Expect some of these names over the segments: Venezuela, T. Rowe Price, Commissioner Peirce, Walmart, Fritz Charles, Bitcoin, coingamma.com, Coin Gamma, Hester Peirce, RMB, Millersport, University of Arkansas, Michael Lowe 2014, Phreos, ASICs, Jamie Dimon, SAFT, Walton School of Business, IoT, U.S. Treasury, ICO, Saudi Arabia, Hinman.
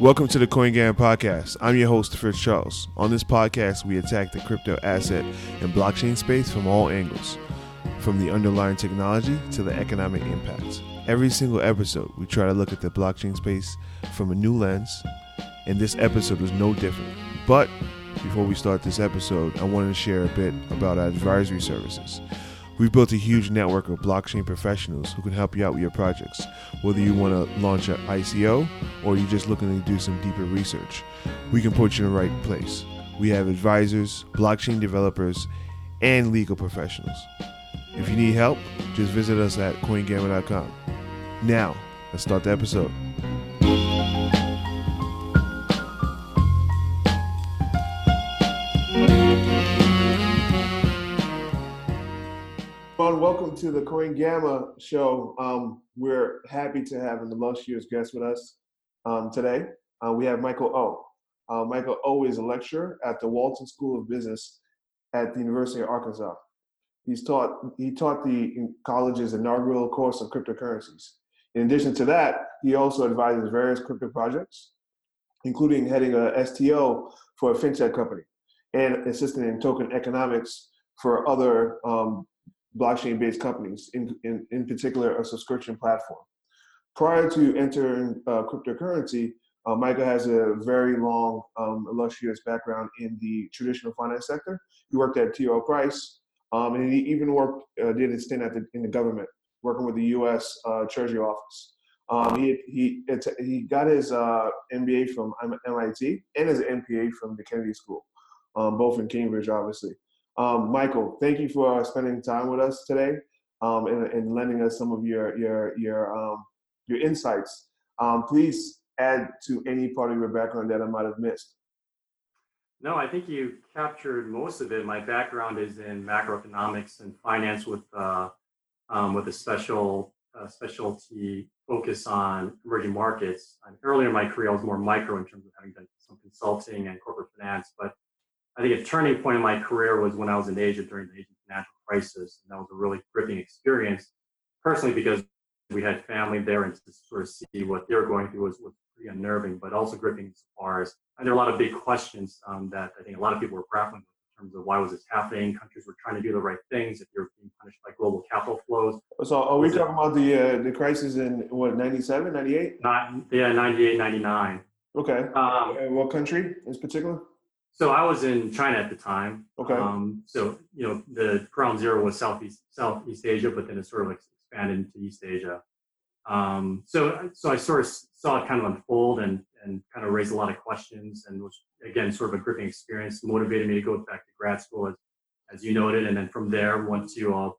Welcome to the Coin Gamma Podcast. I'm your host, Fritz Charles. On this podcast, we attack the crypto asset and blockchain space from all angles, from the underlying technology to the economic impacts. Every single episode, we try to look at the blockchain space from a new lens, and this episode was no different. But before we start this episode, I wanted to share a bit about our advisory services. We've built a huge network of blockchain professionals who can help you out with your projects, whether you want to launch an ICO or you're just looking to do some deeper research. We can put you in the right place. We have advisors, blockchain developers, and legal professionals. If you need help, just visit us at coingamma.com. Now, let's start the episode. Welcome to the Coin Gamma show. We're happy to have an illustrious guest with us today. We have Michael O. Michael O is a lecturer at the Walton School of Business at the University of Arkansas. He taught the college's inaugural course on cryptocurrencies. In addition to that, he also advises various crypto projects, including heading a STO for a fintech company and assisting in token economics for other blockchain-based companies, in particular a subscription platform. Prior to entering cryptocurrency, Michael has a very long, illustrious background in the traditional finance sector. He worked at T. Rowe Price, and he even did his stint in the government, working with the U.S. Treasury office. He got his MBA from MIT and his MPA from the Kennedy School, both in Cambridge, obviously. Michael, thank you for spending time with us today and lending us some of your insights. Please add to any part of your background that I might have missed. No, I think you captured most of it. My background is in macroeconomics and finance with a specialty focus on emerging markets. Earlier in my career, I was more micro in terms of having done some consulting and corporate finance, but I think a turning point in my career was when I was in Asia during the Asian financial crisis. And that was a really gripping experience, personally, because we had family there, and to sort of see what they were going through was pretty unnerving, but also gripping as far as, and there were a lot of big questions that I think a lot of people were grappling with in terms of why was this happening? Countries were trying to do the right things if you're being punished by global capital flows. So are we talking about the crisis in, what, 97, 98? 98, 99. Okay. What country in particular? So I was in China at the time. Okay. So, you know, the ground zero was Southeast Asia, but then it sort of like expanded into East Asia. So I sort of saw it kind of unfold and kind of raise a lot of questions, and was, again, sort of a gripping experience, motivated me to go back to grad school, as you noted. And then from there, went to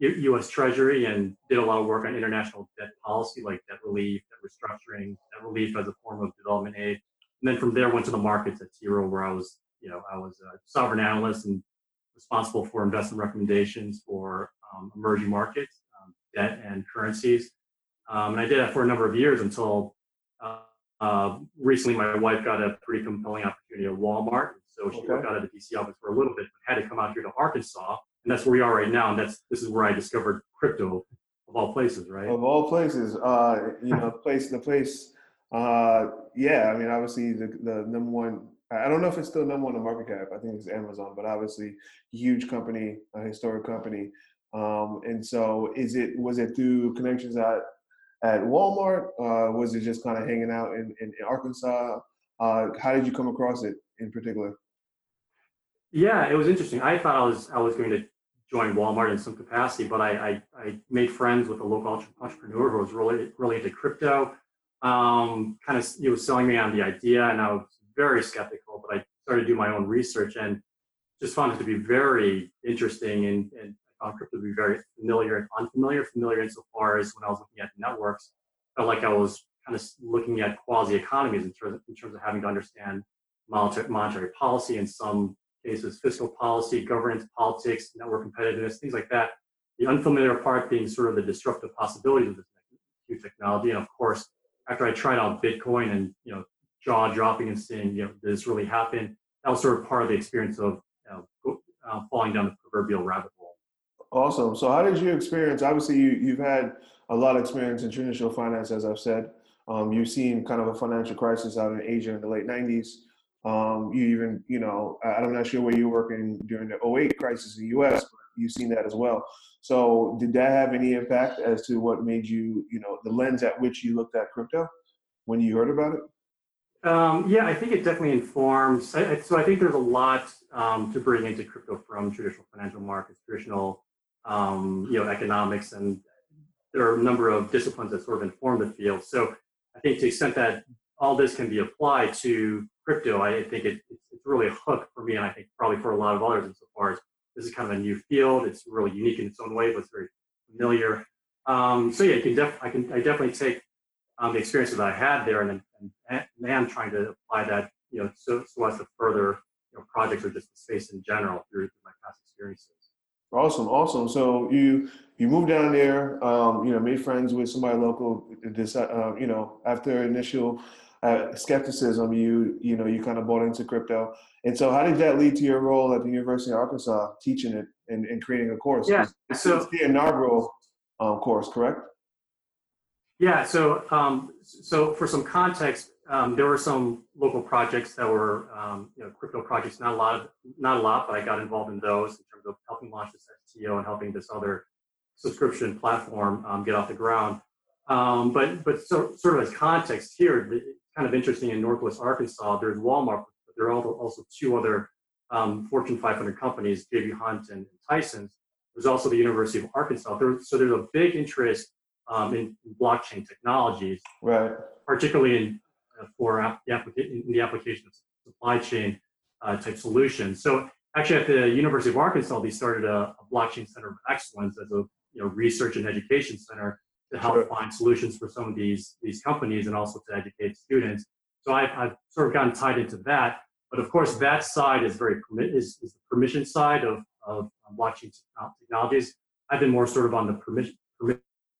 U.S. Treasury and did a lot of work on international debt policy, like debt relief, debt restructuring, debt relief as a form of development aid. And then from there, went to the markets at T. Rowe, where I was a sovereign analyst and responsible for investment recommendations for emerging markets, debt and currencies. And I did that for a number of years until recently my wife got a pretty compelling opportunity at Walmart. So she worked out of the DC office for a little bit, but had to come out here to Arkansas. And that's where we are right now. And this is where I discovered crypto, of all places, right? Of all places, the place. Obviously the number one, I don't know if it's still number one in market cap. I think it's Amazon, but obviously huge company, a historic company. And so was it through connections at Walmart? Was it just kind of hanging out in Arkansas? How did you come across it in particular? Yeah, it was interesting. I thought I was going to join Walmart in some capacity, but I made friends with a local entrepreneur who was really into crypto. Kind of, he was selling me on the idea, and I was very skeptical, but I started to do my own research and just found it to be very interesting, and I found crypto to be very familiar and unfamiliar. Familiar insofar as when I was looking at networks, felt like I was kind of looking at quasi-economies in terms of having to understand monetary policy, in some cases fiscal policy, governance, politics, network competitiveness, things like that. The unfamiliar part being sort of the disruptive possibilities of this new technology, and of course, after I tried out Bitcoin and, you know, jaw dropping and seeing, you know, this really happened, that was sort of part of the experience of falling down the proverbial rabbit hole. Awesome. So how did you experience, obviously you've had a lot of experience in traditional finance, as I've said, You've seen kind of a financial crisis out in Asia in the late 90s. You even, you know, I'm not sure where you were working during the 08 crisis in the U.S., but you've seen that as well. So did that have any impact as to what made you, you know, the lens at which you looked at crypto when you heard about it? Yeah, I think it definitely informs. So I think there's a lot to bring into crypto from traditional financial markets, traditional, you know, economics, and there are a number of disciplines that sort of inform the field. So I think to the extent that all this can be applied to crypto, I think it's really a hook for me, and I think probably for a lot of others insofar as this is kind of a new field. It's really unique in its own way, but it's very familiar. So yeah, I definitely take the experience that I had there, and I'm trying to apply that, you know, so as to further, you know, projects or just the space in general through my past experiences. Awesome, awesome. So you moved down there, you know, made friends with somebody local. You know, after initial skepticism, you know, you kind of bought into crypto. And so, how did that lead to your role at the University of Arkansas, teaching it and creating a course? Yeah, so it's the inaugural course, correct? Yeah, so for some context, there were some local projects that were you know, crypto projects, not a lot, but I got involved in those in terms of helping launch this STO and helping this other subscription platform get off the ground. But sort of as context here, kind of interesting in Northwest Arkansas, there's Walmart, but there are also two other Fortune 500 companies, J.B. Hunt and Tyson. There's also the University of Arkansas. So there's a big interest in blockchain technologies, right? Particularly in the application of supply chain type solutions. So actually, at the University of Arkansas, they started a blockchain center of excellence as a, you know, research and education center to help find solutions for some of these companies and also to educate students. So I've sort of gotten tied into that, but of course that side is the permission side of blockchain technologies. I've been more sort of on the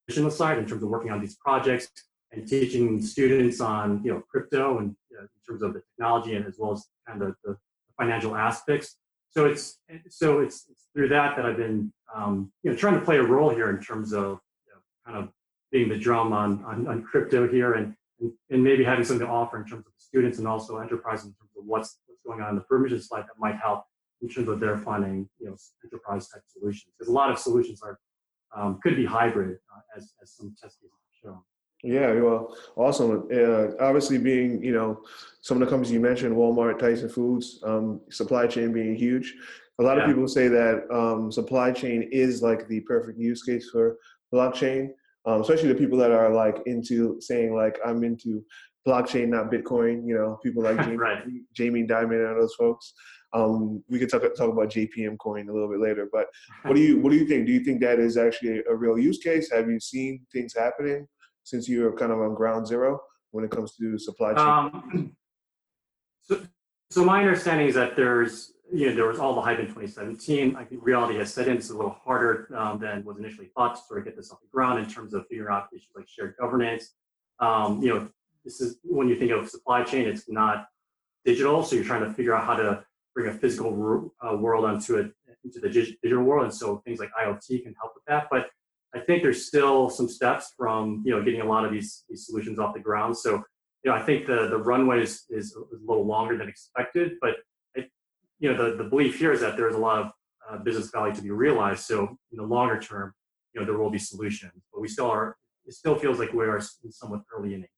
permissionless side in terms of working on these projects and teaching students on, you know, crypto and in terms of the technology and as well as kind of the financial aspects. So it's through that I've been you know, trying to play a role here in terms of, you know, kind of being the drum on crypto here and maybe having something to offer in terms of students and also enterprise in terms of what's going on in the permission slide that might help in terms of their finding, you know, enterprise type solutions, because a lot of solutions are could be hybrid as some test cases have shown. Yeah, well, awesome. Obviously, being, you know, some of the companies you mentioned, Walmart, Tyson Foods, supply chain being huge. A lot of people say that supply chain is like the perfect use case for blockchain, especially the people that are like into saying like, I'm into blockchain, not Bitcoin. You know, people like Jamie Dimon and those folks. We could talk about JPM coin a little bit later, but what do you think? Do you think that is actually a real use case? Have you seen things happening since you are kind of on ground zero when it comes to supply chain? So my understanding is that there was all the hype in 2017. I think reality has set in. It's a little harder than was initially thought to sort of get this off the ground in terms of figuring out issues like shared governance. You know, this is when you think of supply chain, it's not digital, so you're trying to figure out how to bring a physical world into the digital world, and so things like IoT can help with that. But I think there's still some steps from, you know, getting a lot of these solutions off the ground. So, you know, I think the runway is a little longer than expected, but you know, the belief here is that there's a lot of business value to be realized. So in the longer term, you know, there will be solutions, but it still feels like we are in somewhat early innings.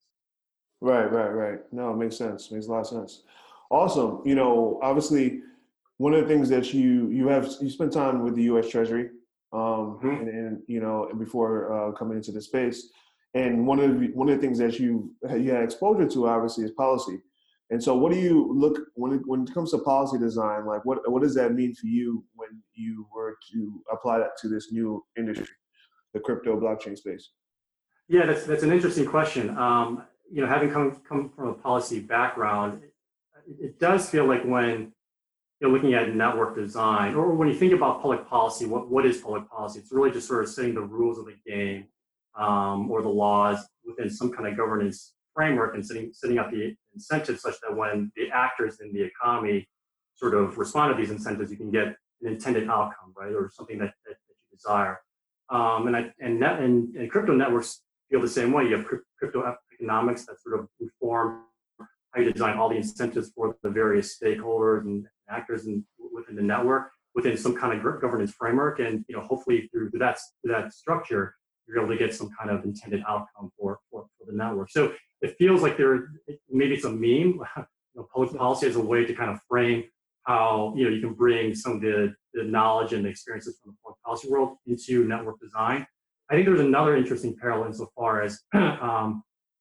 Right. No, it makes sense. Makes a lot of sense. Awesome. You know, obviously one of the things that you spent time with the U.S. Treasury, and you know, before coming into the space, and one of the things that you had exposure to obviously is policy. And so, what do you look when it comes to policy design? Like, what does that mean for you when you were to apply that to this new industry, the crypto blockchain space? Yeah, that's an interesting question. You know, having come from a policy background, it does feel like when you're looking at network design, or when you think about public policy, what is public policy? It's really just sort of setting the rules of the game or the laws within some kind of governance framework and setting up the incentives such that when the actors in the economy sort of respond to these incentives, you can get an intended outcome, right, or something that you desire. And crypto networks feel the same way. You have crypto economics that sort of inform how you design all the incentives for the various stakeholders and actors and within the network, within some kind of governance framework. And, you know, hopefully through that structure, you're able to get some kind of intended outcome for the network. So it feels like there, maybe it's a meme, you know, public policy as a way to kind of frame how, you know, you can bring some of the knowledge and the experiences from the public policy world into network design. I think there's another interesting parallel insofar as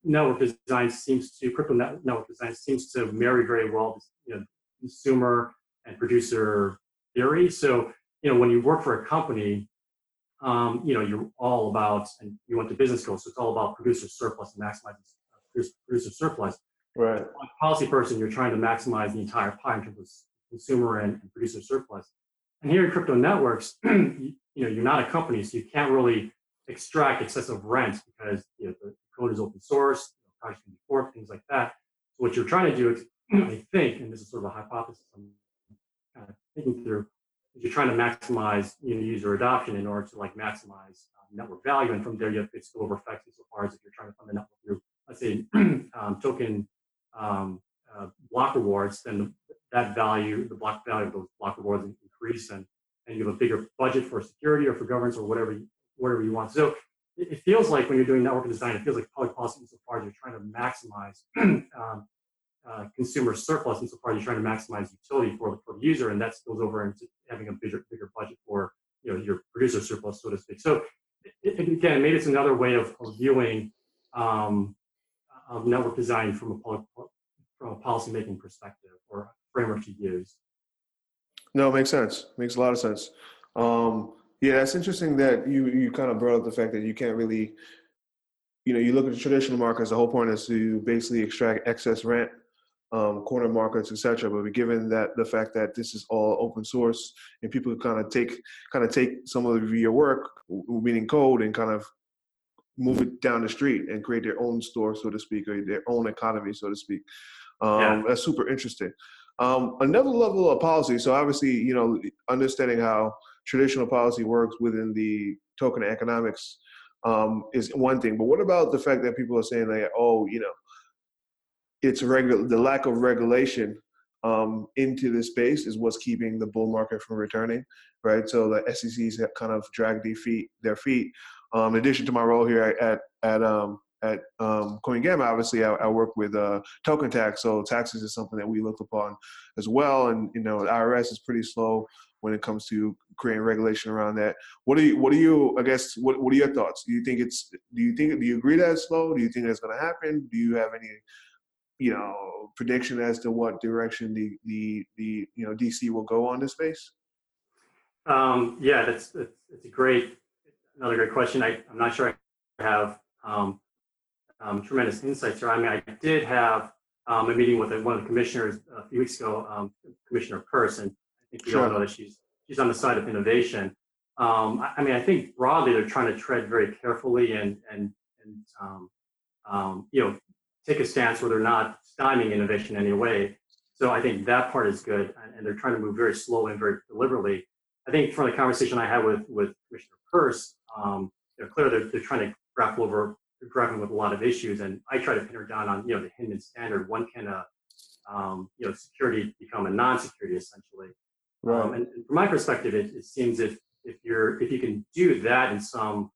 network design seems to, crypto network design seems to marry very well, you know, consumer and producer theory. So, you know, when you work for a company, you know, you're all about, and you want the business goals, so it's all about producer surplus and maximizing producer surplus. Right. As a policy person, you're trying to maximize the entire pie in terms of consumer and producer surplus. And here in crypto networks, you know, you're not a company, so you can't really extract excessive rent because, you know, the code is open source, you know, projects can be forked, things like that. So what you're trying to do is, I think, and this is sort of a hypothesis I'm kind of thinking through, is you're trying to maximize, you know, user adoption in order to like maximize network value, and from there you have to spill over effects insofar as if you're trying to fund the network through, let's say, token block rewards, then that value, the block value of those block rewards increase, and you have a bigger budget for security or for governance or whatever you want. So it feels like when you're doing network design, it feels like public policy insofar as you're trying to maximize consumer surplus, insofar as you're trying to maximize utility for the user, and that spills over into having a bigger budget for, you know, your producer surplus, so to speak. So again, maybe it's another way of viewing of network design from a policymaking perspective or framework to use. No, it makes sense. Makes a lot of sense. Yeah, that's interesting that you kind of brought up the fact that you can't really, you know, you look at the traditional markets, the whole point is to basically extract excess rent, corner markets, et cetera. But given that the fact that this is all open source and people kind of take some of your work, meaning code, and kind of move it down the street and create their own store, so to speak, or their own economy, so to speak. That's super interesting. Another level of policy. So obviously, you know, understanding how traditional policy works within the token economics is one thing. But what about the fact that people are saying that, oh, you know, it's the lack of regulation into this space is what's keeping the bull market from returning, right? So the SECs have kind of dragged their feet. In addition to my role here at CoinGamma, obviously, I work with token tax, so taxes is something that we look upon as well. And you know, the IRS is pretty slow when it comes to creating regulation around that. What are your thoughts? Do you agree that it's slow? Do you think that's going to happen? Do you have any, you know, prediction as to what direction the you know, DC will go on this space? Yeah, that's a great. Another great question. I'm not sure I have tremendous insights here. I mean, I did have a meeting with one of the commissioners a few weeks ago, Commissioner Peirce, and I think we all know that she's on the side of innovation. I think broadly they're trying to tread very carefully and you know, take a stance where they're not stymieing innovation in any way. So I think that part is good, and they're trying to move very slowly and very deliberately. I think from the conversation I had with Commissioner Peirce, they're clear they're trying to grappling with a lot of issues, and I try to pin her down on, you know, the Hinman standard. When can you know, security become a non-security essentially? Right. And from my perspective, it seems if you can do that in some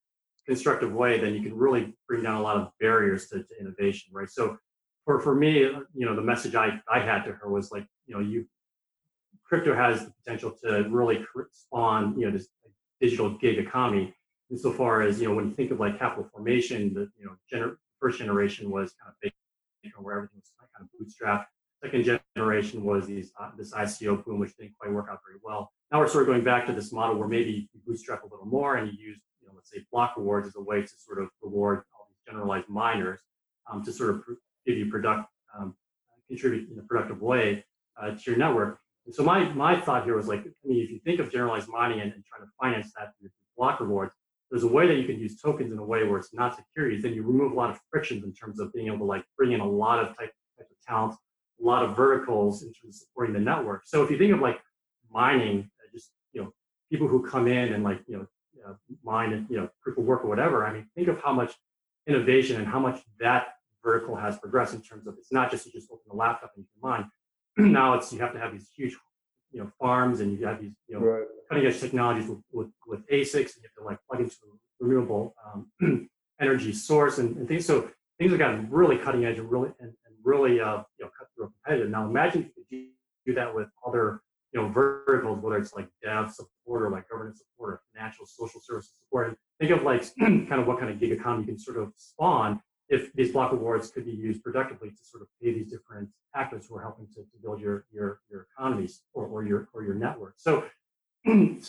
constructive way, then you can really bring down a lot of barriers to innovation, right? So for me, you know, the message I had to her was like, you know, crypto has the potential to really spawn, you know, this digital gig economy. Insofar as, you know, when you think of like capital formation, the, you know, first generation was kind of big, you know, where everything was kind of bootstrapped. Second generation was this ICO boom, which didn't quite work out very well. Now we're sort of going back to this model where maybe you bootstrap a little more and you use, you know, let's say block rewards as a way to sort of reward all these generalized miners to sort of give you contribute in a productive way to your network. And so my thought here was like, I mean, if you think of generalized mining and trying to finance that through block rewards, there's a way that you can use tokens in a way where it's not securities, then you remove a lot of frictions in terms of being able to like bring in a lot of types of talent, a lot of verticals in terms of supporting the network. So if you think of like mining, just, you know, people who come in and like, you know, mine and, you know, proof of work or whatever, I mean, think of how much innovation and how much that vertical has progressed in terms of it's not just you just open a laptop and you can mine. Now it's you have to have these huge, you know, farms, and you have these, you know, right, cutting edge technologies with ASICs, and you have to like plug into a renewable energy source and things. So things have gotten really cutting edge and really cut through competitive. Now imagine if you do that with other, you know, verticals, whether it's like dev support or like governance support or financial social services support. And think of like kind of what kind of gig economy you can sort of spawn if these block rewards could be used productively to sort of pay these different actors who are helping to build your economies or your network. So you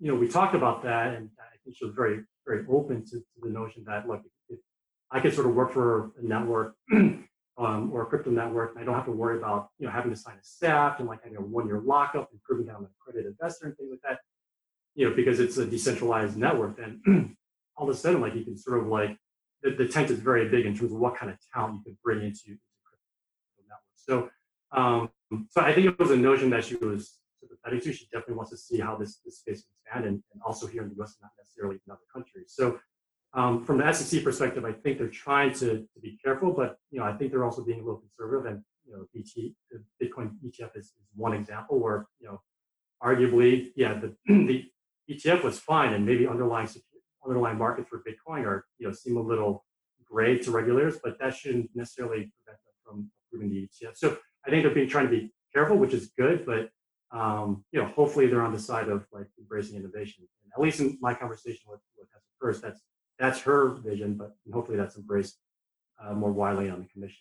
know, we talked about that, and I think she was very, very open to the notion that look, if I could sort of work for a network or a crypto network, and I don't have to worry about, you know, having to sign a SAFT and like having a 1-year lockup and proving that I'm an accredited investor and things like that, you know, because it's a decentralized network, then all of a sudden like you can sort of like the tent is very big in terms of what kind of talent you could bring into the network. So, so I think it was a notion that she was sympathetic to. She definitely wants to see how this space can expand, and also here in the U.S., not necessarily in other countries. So, from the SEC perspective, I think they're trying to be careful, but you know, I think they're also being a little conservative. And you know, the Bitcoin ETF is one example where, you know, arguably, yeah, the ETF was fine, and maybe underlying markets for Bitcoin are, you know, seem a little gray to regulators, but that shouldn't necessarily prevent them from approving the ETF. So I think they're trying to be careful, which is good, but you know, hopefully they're on the side of like embracing innovation. And at least in my conversation with Hester Peirce, that's her vision, but hopefully that's embraced more widely on the commission.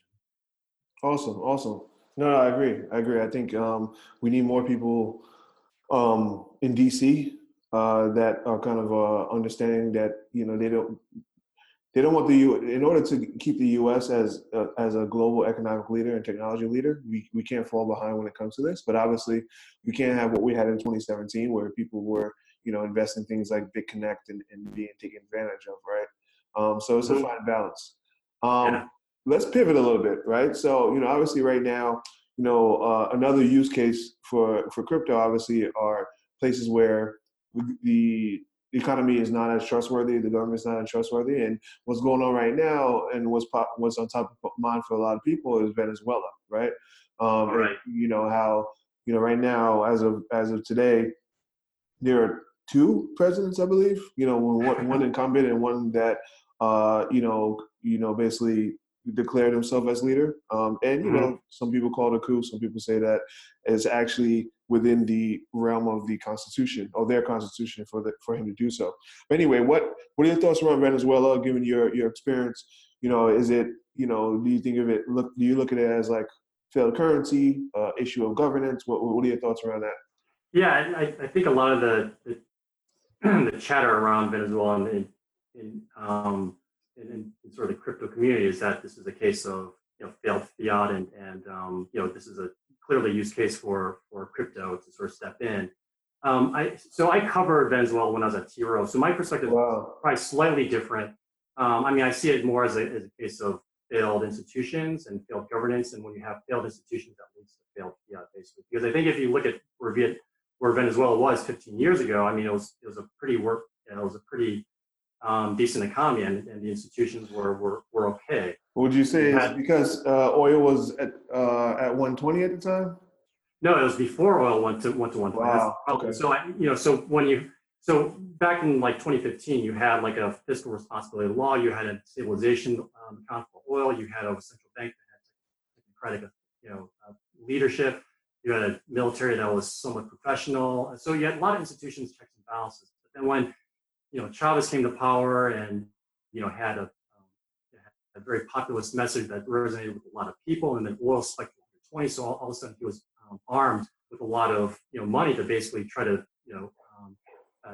Awesome. No, I agree. I think we need more people in DC. That are kind of understanding that, you know, they don't want the in order to keep the U.S. as a global economic leader and technology leader, we can't fall behind when it comes to this. But obviously, we can't have what we had in 2017, where people were, you know, investing things like BitConnect and being taken advantage of, right? So it's a fine balance. Let's pivot a little bit, right? So, you know, obviously right now, you know, another use case for crypto obviously are places where the economy is not as trustworthy, the government's not as trustworthy, and what's going on right now and what's on top of mind for a lot of people is Venezuela, right? Right. And, you know, how, you know, right now, as of today, there are two presidents, I believe, you know, one incumbent and one that, you know, basically declared himself as leader. And, you know, some people call it a coup. Some people say that it's actually within the realm of the Constitution or their Constitution for him to do so. But anyway, what are your thoughts around Venezuela, given your experience? You know, is it, you know, do you think of it? Do you look at it as like failed currency, issue of governance? What are your thoughts around that? Yeah, I think a lot of the chatter around Venezuela in sort of the crypto community is that this is a case of, you know, failed fiat, and you know, this is a clearly use case for crypto to sort of step in. I covered Venezuela when I was at T. Rowe, so my perspective is probably slightly different. I mean, I see it more as a case of failed institutions and failed governance, and when you have failed institutions, that leads to failed fiat, basically. Because I think if you look at where Venezuela was 15 years ago, I mean, it was a pretty decent economy, and the institutions were okay. Would you say it's because oil was at 120 at the time? No, it was before oil went to 120. Wow. Okay. So back in like 2015, you had like a fiscal responsibility law, you had a stabilization account for oil, you had a central bank that had technocratic, you know, leadership, you had a military that was somewhat professional, so you had a lot of institutions, checks and balances. But then when, you know, Chavez came to power and, you know, had a very populist message that resonated with a lot of people, and then oil spiked to 20. So all of a sudden he was armed with a lot of, you know, money to basically try to, you know,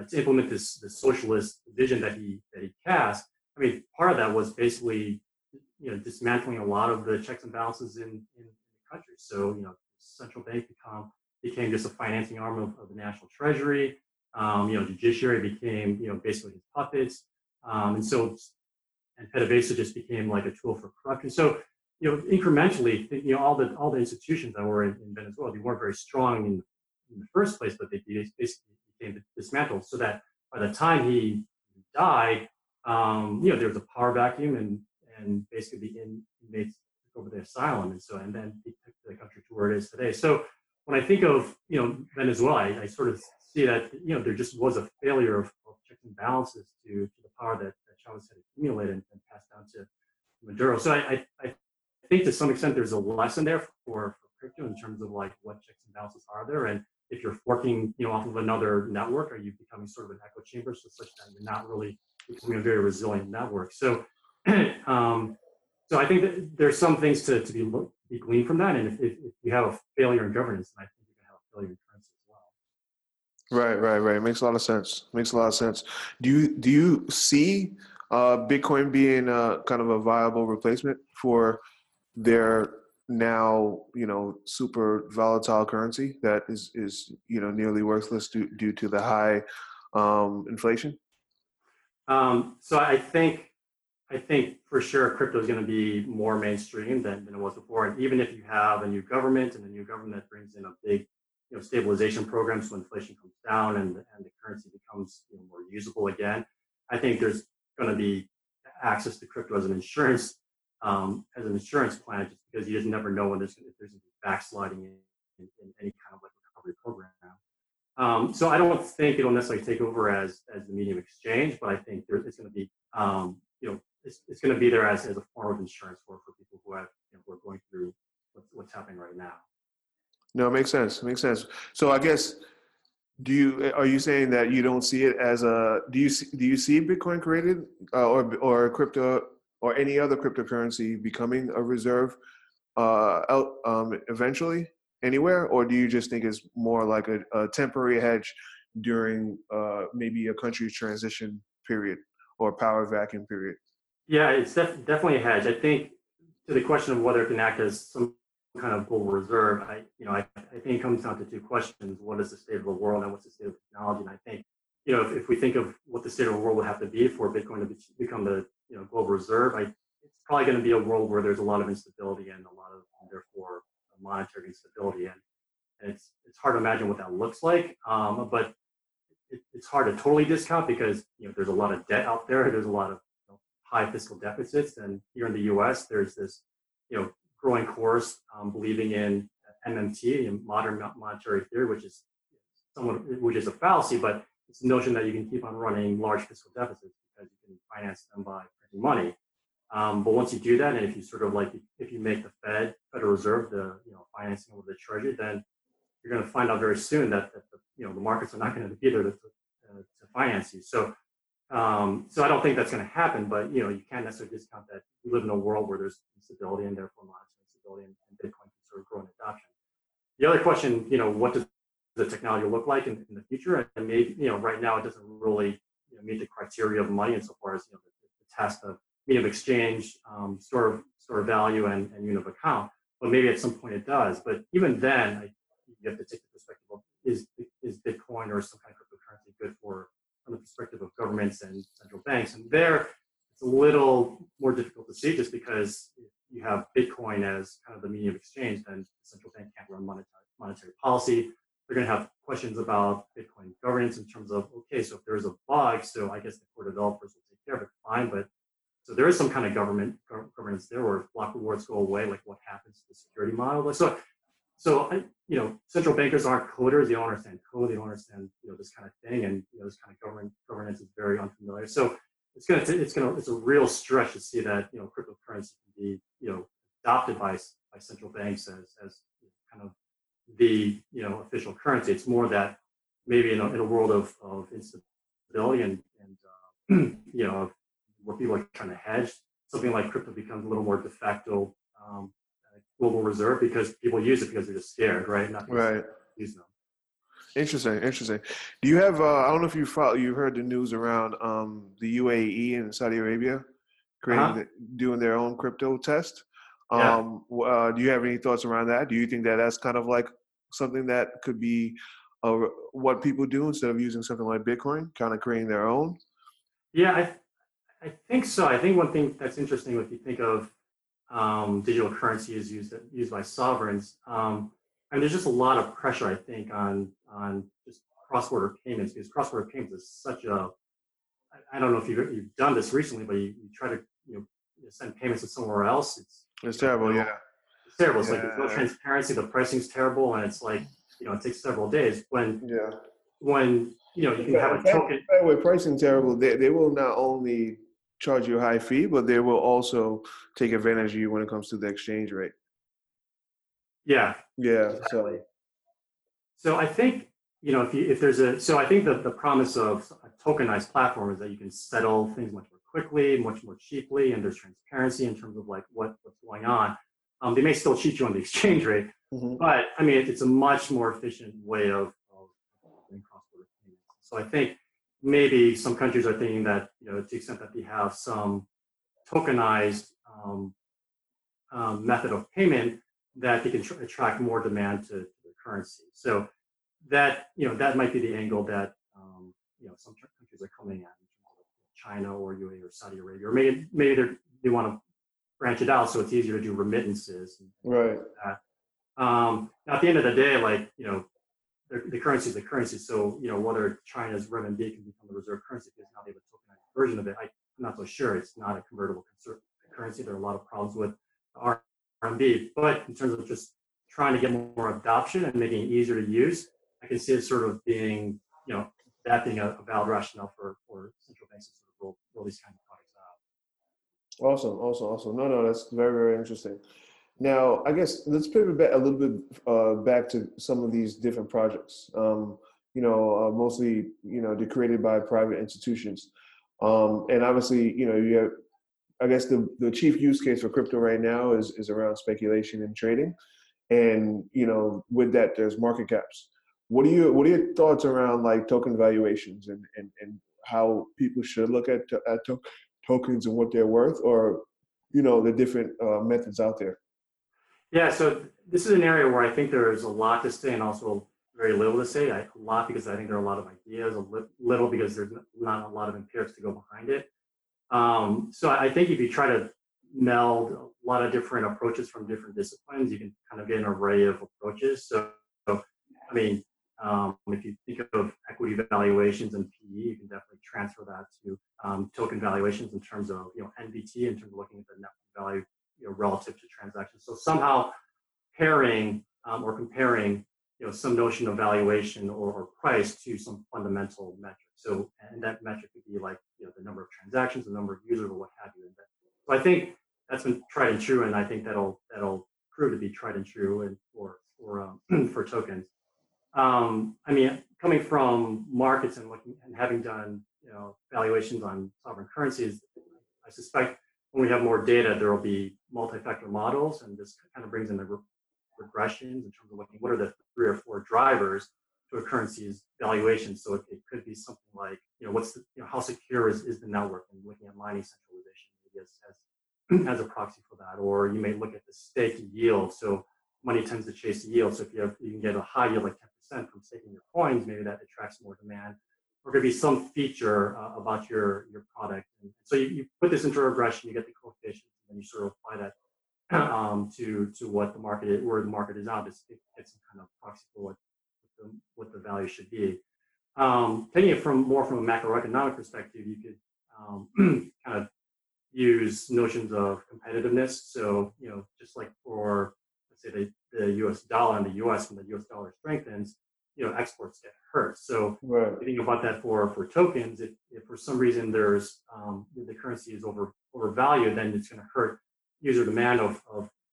to implement this socialist vision that he cast. I mean, part of that was basically, you know, dismantling a lot of the checks and balances in the country. So, you know, central bank became just a financing arm of the national treasury. You know, judiciary became, you know, basically his puppets, and PDVSA just became like a tool for corruption. So, you know, incrementally, you know, all the institutions that were in Venezuela, they weren't very strong in the first place, but they basically became dismantled. So that by the time he died, you know, there was a power vacuum, and and basically the inmates took over the asylum, and then it took the country to where it is today. So when I think of Venezuela, I sort of see that there just was a failure of checks and balances to the power that Chavez had accumulated and passed down to Maduro. So I think to some extent there's a lesson there for crypto in terms of like what checks and balances are there, and if you're forking off of another network, are you becoming sort of an echo chamber, so such that you're not really becoming a very resilient network. So so I think that there's some things to be gleaned from that, and if you have a failure in governance, then I think you're going to have a failure in currency as well. Right. Makes a lot of sense. Do you see Bitcoin being kind of a viable replacement for their now super volatile currency that is nearly worthless due to the high inflation? So I think for sure crypto is going to be more mainstream than it was before. And even if you have a new government and a new government brings in a big stabilization program, so inflation comes down and the currency becomes more usable again, I think there's going to be access to crypto as an insurance plan, just because you just never know when if there's going to be backsliding in any kind of like recovery program. So I don't think it'll necessarily take over as the medium of exchange, but I think it's going to be it's going to be there as a form of insurance for people who are going through what's happening right now. No, it makes sense. So I guess are you saying that you don't see it as a do you see Bitcoin created or crypto or any other cryptocurrency becoming a reserve eventually anywhere, or do you just think it's more like a temporary hedge during maybe a country's transition period or power vacuum period? Yeah, it's definitely a hedge. I think to the question of whether it can act as some kind of global reserve, I think it comes down to two questions: what is the state of the world, and what's the state of technology? And I think if we think of what the state of the world would have to be for Bitcoin to become the global reserve, it's probably going to be a world where there's a lot of instability and a lot of therefore monetary instability, and it's hard to imagine what that looks like. But it's hard to totally discount because there's a lot of debt out there. There's a lot of high fiscal deficits, and here in the U.S. there's this growing course believing in MMT, in modern monetary theory, which is a fallacy, but it's the notion that you can keep on running large fiscal deficits because you can finance them by printing money. But once you do that, and if you sort of like, if you make the Federal Reserve the financing over the Treasury, then you're going to find out very soon that the markets are not going to be there to finance you. So I don't think that's going to happen. But you can't necessarily discount that we live in a world where there's instability and therefore monetary instability, and Bitcoin can sort of grow in adoption. The other question, what does the technology look like in the future? And maybe right now it doesn't really meet the criteria of money insofar as the task of medium of exchange, store of value, and unit of account. But maybe at some point it does. But even then, you have to take the perspective of is Bitcoin or some kind of cryptocurrency good from the perspective of governments and central banks? And there, it's a little more difficult to see, just because if you have Bitcoin as kind of the medium of exchange, then the central bank can't run monetary policy. They're going to have questions about Bitcoin governance in terms of, okay, so if there is a bug, so I guess the core developers will take care of it, fine. But so there is some kind of governance there, where if block rewards go away, like what happens to the security model? So central bankers aren't coders. They don't understand code. They don't understand this kind of thing, and this kind of governance is very unfamiliar. So it's a real stretch to see that cryptocurrency can be adopted by central banks as kind of the official currency. It's more that maybe in a world of instability and where people are trying to hedge, something like crypto becomes a little more de facto global reserve, because people use it because they're just scared, right? Not right. Use them. Interesting. Do you have? I don't know if you heard the news around the UAE and Saudi Arabia creating doing their own crypto test. Yeah. Do you have any thoughts around that? Do you think that's kind of like something that could be what people do instead of using something like Bitcoin, kind of creating their own? Yeah, I think so. I think one thing that's interesting, if you think of digital currency is used by sovereigns. And there's just a lot of pressure, I think, on just cross-border payments, because cross-border payments is such a, I don't know if you've done this recently, but you try to send payments to somewhere else. It's terrible, yeah. It's terrible. It's like there's no transparency. The pricing's terrible, and it's like it takes several days. When you can have a token. By the way, pricing's terrible. They will not only charge you a high fee, but they will also take advantage of you when it comes to the exchange rate. Yeah. Yeah. Exactly. So I think I think that the promise of a tokenized platform is that you can settle things much more quickly, much more cheaply, and there's transparency in terms of like what's going on. They may still cheat you on the exchange rate, but I mean it's a much more efficient way of doing cross-border payments. So I think maybe some countries are thinking that to the extent that they have some tokenized method of payment, that they can attract more demand to the currency. So that that might be the angle that some countries are coming at, China or UAE or Saudi Arabia, or maybe they want to branch it out so it's easier to do remittances. Right. Like that. At the end of the day, the currency is the currency. So whether China's RMB can become the reserve currency because now they have a tokenized version of it, I'm not so sure. It's not a convertible currency. There are a lot of problems with the RMB, but in terms of just trying to get more adoption and making it easier to use, I can see it sort of being that being a valid rationale for central banks to sort of roll these kind of products out. Awesome. No, that's very, very interesting. Now, I guess let's pivot back a little bit back to some of these different projects. Mostly they're created by private institutions, and obviously you have. I guess the chief use case for crypto right now is around speculation and trading, and with that there's market caps. What are your thoughts around like token valuations and how people should look at tokens and what they're worth, or the different methods out there? Yeah, so this is an area where I think there is a lot to say and also very little to say. A lot because I think there are a lot of ideas, a little because there's not a lot of empirics to go behind it. So I think if you try to meld a lot of different approaches from different disciplines, you can kind of get an array of approaches. So I mean, if you think of equity valuations and PE, you can definitely transfer that to token valuations in terms of NBT, in terms of looking at the net value relative to transactions. So somehow pairing or comparing some notion of valuation or price to some fundamental metric. So and that metric could be like the number of transactions, the number of users, or what have you. So I think that's been tried and true, and I think that'll prove to be tried and true and for tokens. I mean, coming from markets and looking and having done valuations on sovereign currencies, I suspect when we have more data, there will be multi-factor models, and this kind of brings in the regressions in terms of looking what are the 3 or 4 drivers to a currency's valuation. So it could be something like what's the, how secure is the network, and looking at mining centralization maybe as a proxy for that, or you may look at the stake yield. So money tends to chase the yield. So if you can get a high yield like 10% from staking your coins, maybe that attracts more demand, or could be some feature about your product. And so you put this into regression, you get the coefficients, and then you sort of apply that to what the market is, where the market is out, is get some kind of proxy for what the value should be. Taking it from a macroeconomic perspective, you could kind of use notions of competitiveness. So just like for let's say the U.S. dollar in the U.S., when the U.S. dollar strengthens, exports get hurt. So right. If you think about that for tokens, if for some reason there's the currency is overvalued, then it's going to hurt user demand of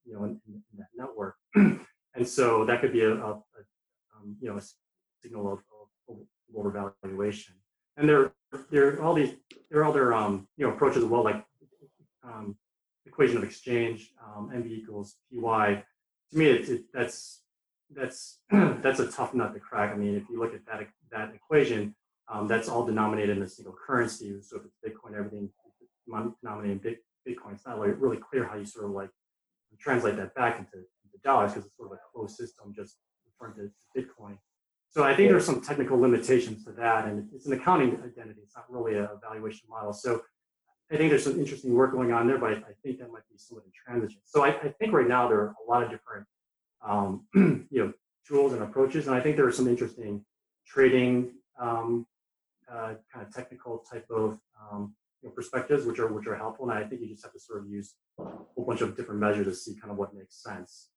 in that network, and so that could be a signal of overvaluation. And there are other approaches as well, like equation of exchange, MB equals PY. To me, that's that's a tough nut to crack. I mean, if you look at that equation, that's all denominated in a single currency. So if it's Bitcoin, everything denominated in Bitcoin. It's not really clear how you sort of like translate that back into dollars, because it's sort of a closed system, just referring to Bitcoin. So I think there's some technical limitations to that, and it's an accounting identity. It's not really a valuation model. So I think there's some interesting work going on there, but I think that might be somewhat intransigent. So I think right now there are a lot of different tools and approaches, and I think there are some interesting trading kind of technical type of perspectives, which are helpful. And I think you just have to sort of use a whole bunch of different measures to see kind of what makes sense.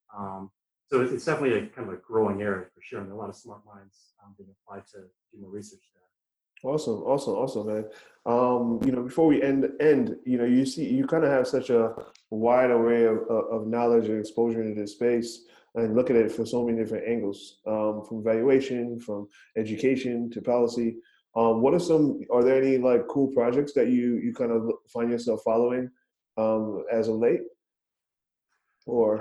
So it's definitely a kind of a growing area for sure. And there are a lot of smart minds being applied to do more research there. Also, man. Before we end, you see, you kind of have such a wide array of knowledge and exposure into this space, and look at it from so many different angles, from valuation, from education to policy. Are there any like cool projects that you kind of find yourself following as of late? Or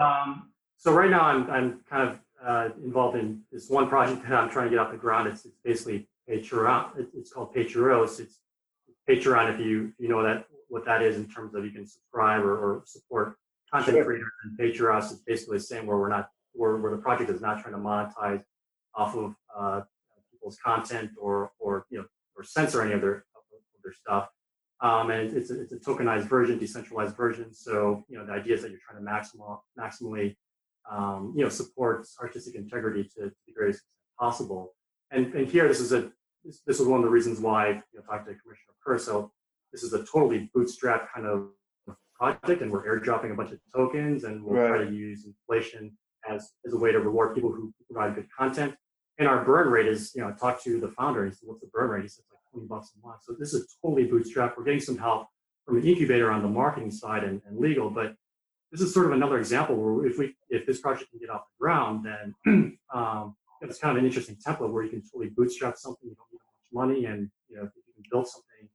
so right now I'm kind of involved in this one project that I'm trying to get off the ground. It's basically Patreon. It's called Phreos. It's Patreon, if you know that what that is, in terms of you can subscribe or support content creators. And Phreos is basically the same, where where the project is not trying to monetize off of people's content or censor any of their stuff. And it's a tokenized version, decentralized version. So the idea is that you're trying to maximally support artistic integrity to the greatest extent possible. And here, this is one of the reasons why I talked to Commissioner Peirce. So this is a totally bootstrap kind of project, and we're airdropping a bunch of tokens, and we'll try to use inflation as a way to reward people who provide good content. And our burn rate is, I talked to the founder, he said, what's the burn rate? He said, like $20 a month. So this is totally bootstrap. We're getting some help from an incubator on the marketing side and legal, but this is sort of another example where if this project can get off the ground, then it's kind of an interesting template where you can totally bootstrap something. You don't need much money, and if you can build something,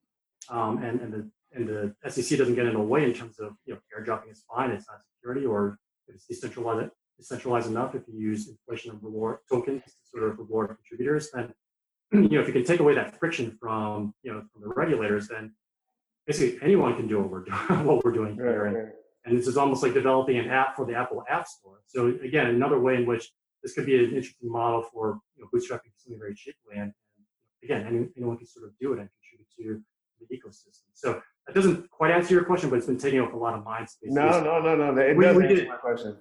and the SEC doesn't get in the way in terms of airdropping is fine, it's not security, or it's decentralized enough. If you use inflation and reward tokens to sort of reward contributors, then if you can take away that friction from from the regulators, then basically anyone can do what we're doing here. And this is almost like developing an app for the Apple App Store. So again, another way in which this could be an interesting model for bootstrapping something very cheaply, and again, anyone can sort of do it and contribute to the ecosystem. So that doesn't quite answer your question, but it's been taking up a lot of mind space. No. It doesn't answer my question.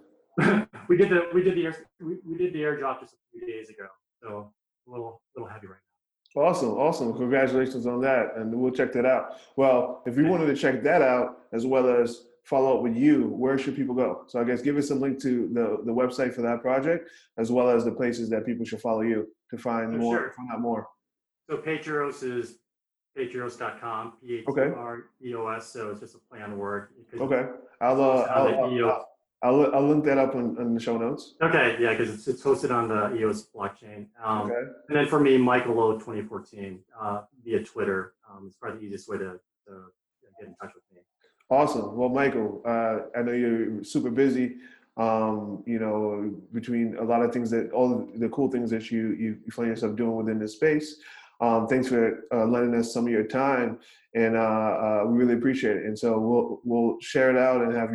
We did the airdrop just a few days ago, so a little heavy right now. Awesome. Congratulations on that, and we'll check that out. Well, if you wanted to check that out as well as follow up with you, where should people go? So I guess give us some link to the website for that project, as well as the places that people should follow you to find more. So Phreos is phreos.com, Phreos. So it's just a play on word. Okay. I'll link that up in the show notes. Okay. Yeah. Cause it's hosted on the EOS blockchain. And then for me, Michael Lowe 2014, via Twitter. It's probably the easiest way to get in touch with me. Awesome. Well, Michael, I know you're super busy, between a lot of things all the cool things that you find yourself doing within this space. Thanks for lending us some of your time, and we really appreciate it. And so we'll share it out and have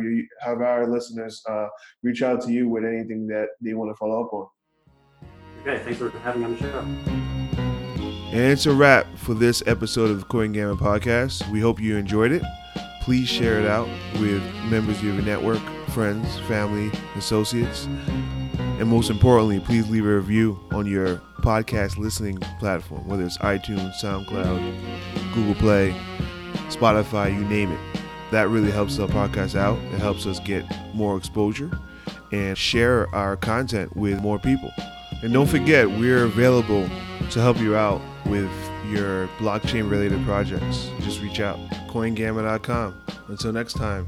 our listeners reach out to you with anything that they want to follow up on. Okay. Thanks for having me on the show. And it's a wrap for this episode of the Coin Gamma Podcast. We hope you enjoyed it. Please share it out with members of your network, friends, family, associates. And most importantly, please leave a review on your podcast listening platform, whether it's iTunes, SoundCloud, Google Play, Spotify, you name it. That really helps our podcast out. It helps us get more exposure and share our content with more people. And don't forget, we're available to help you out with your blockchain related projects. Just reach out. coingamma.com. Until next time.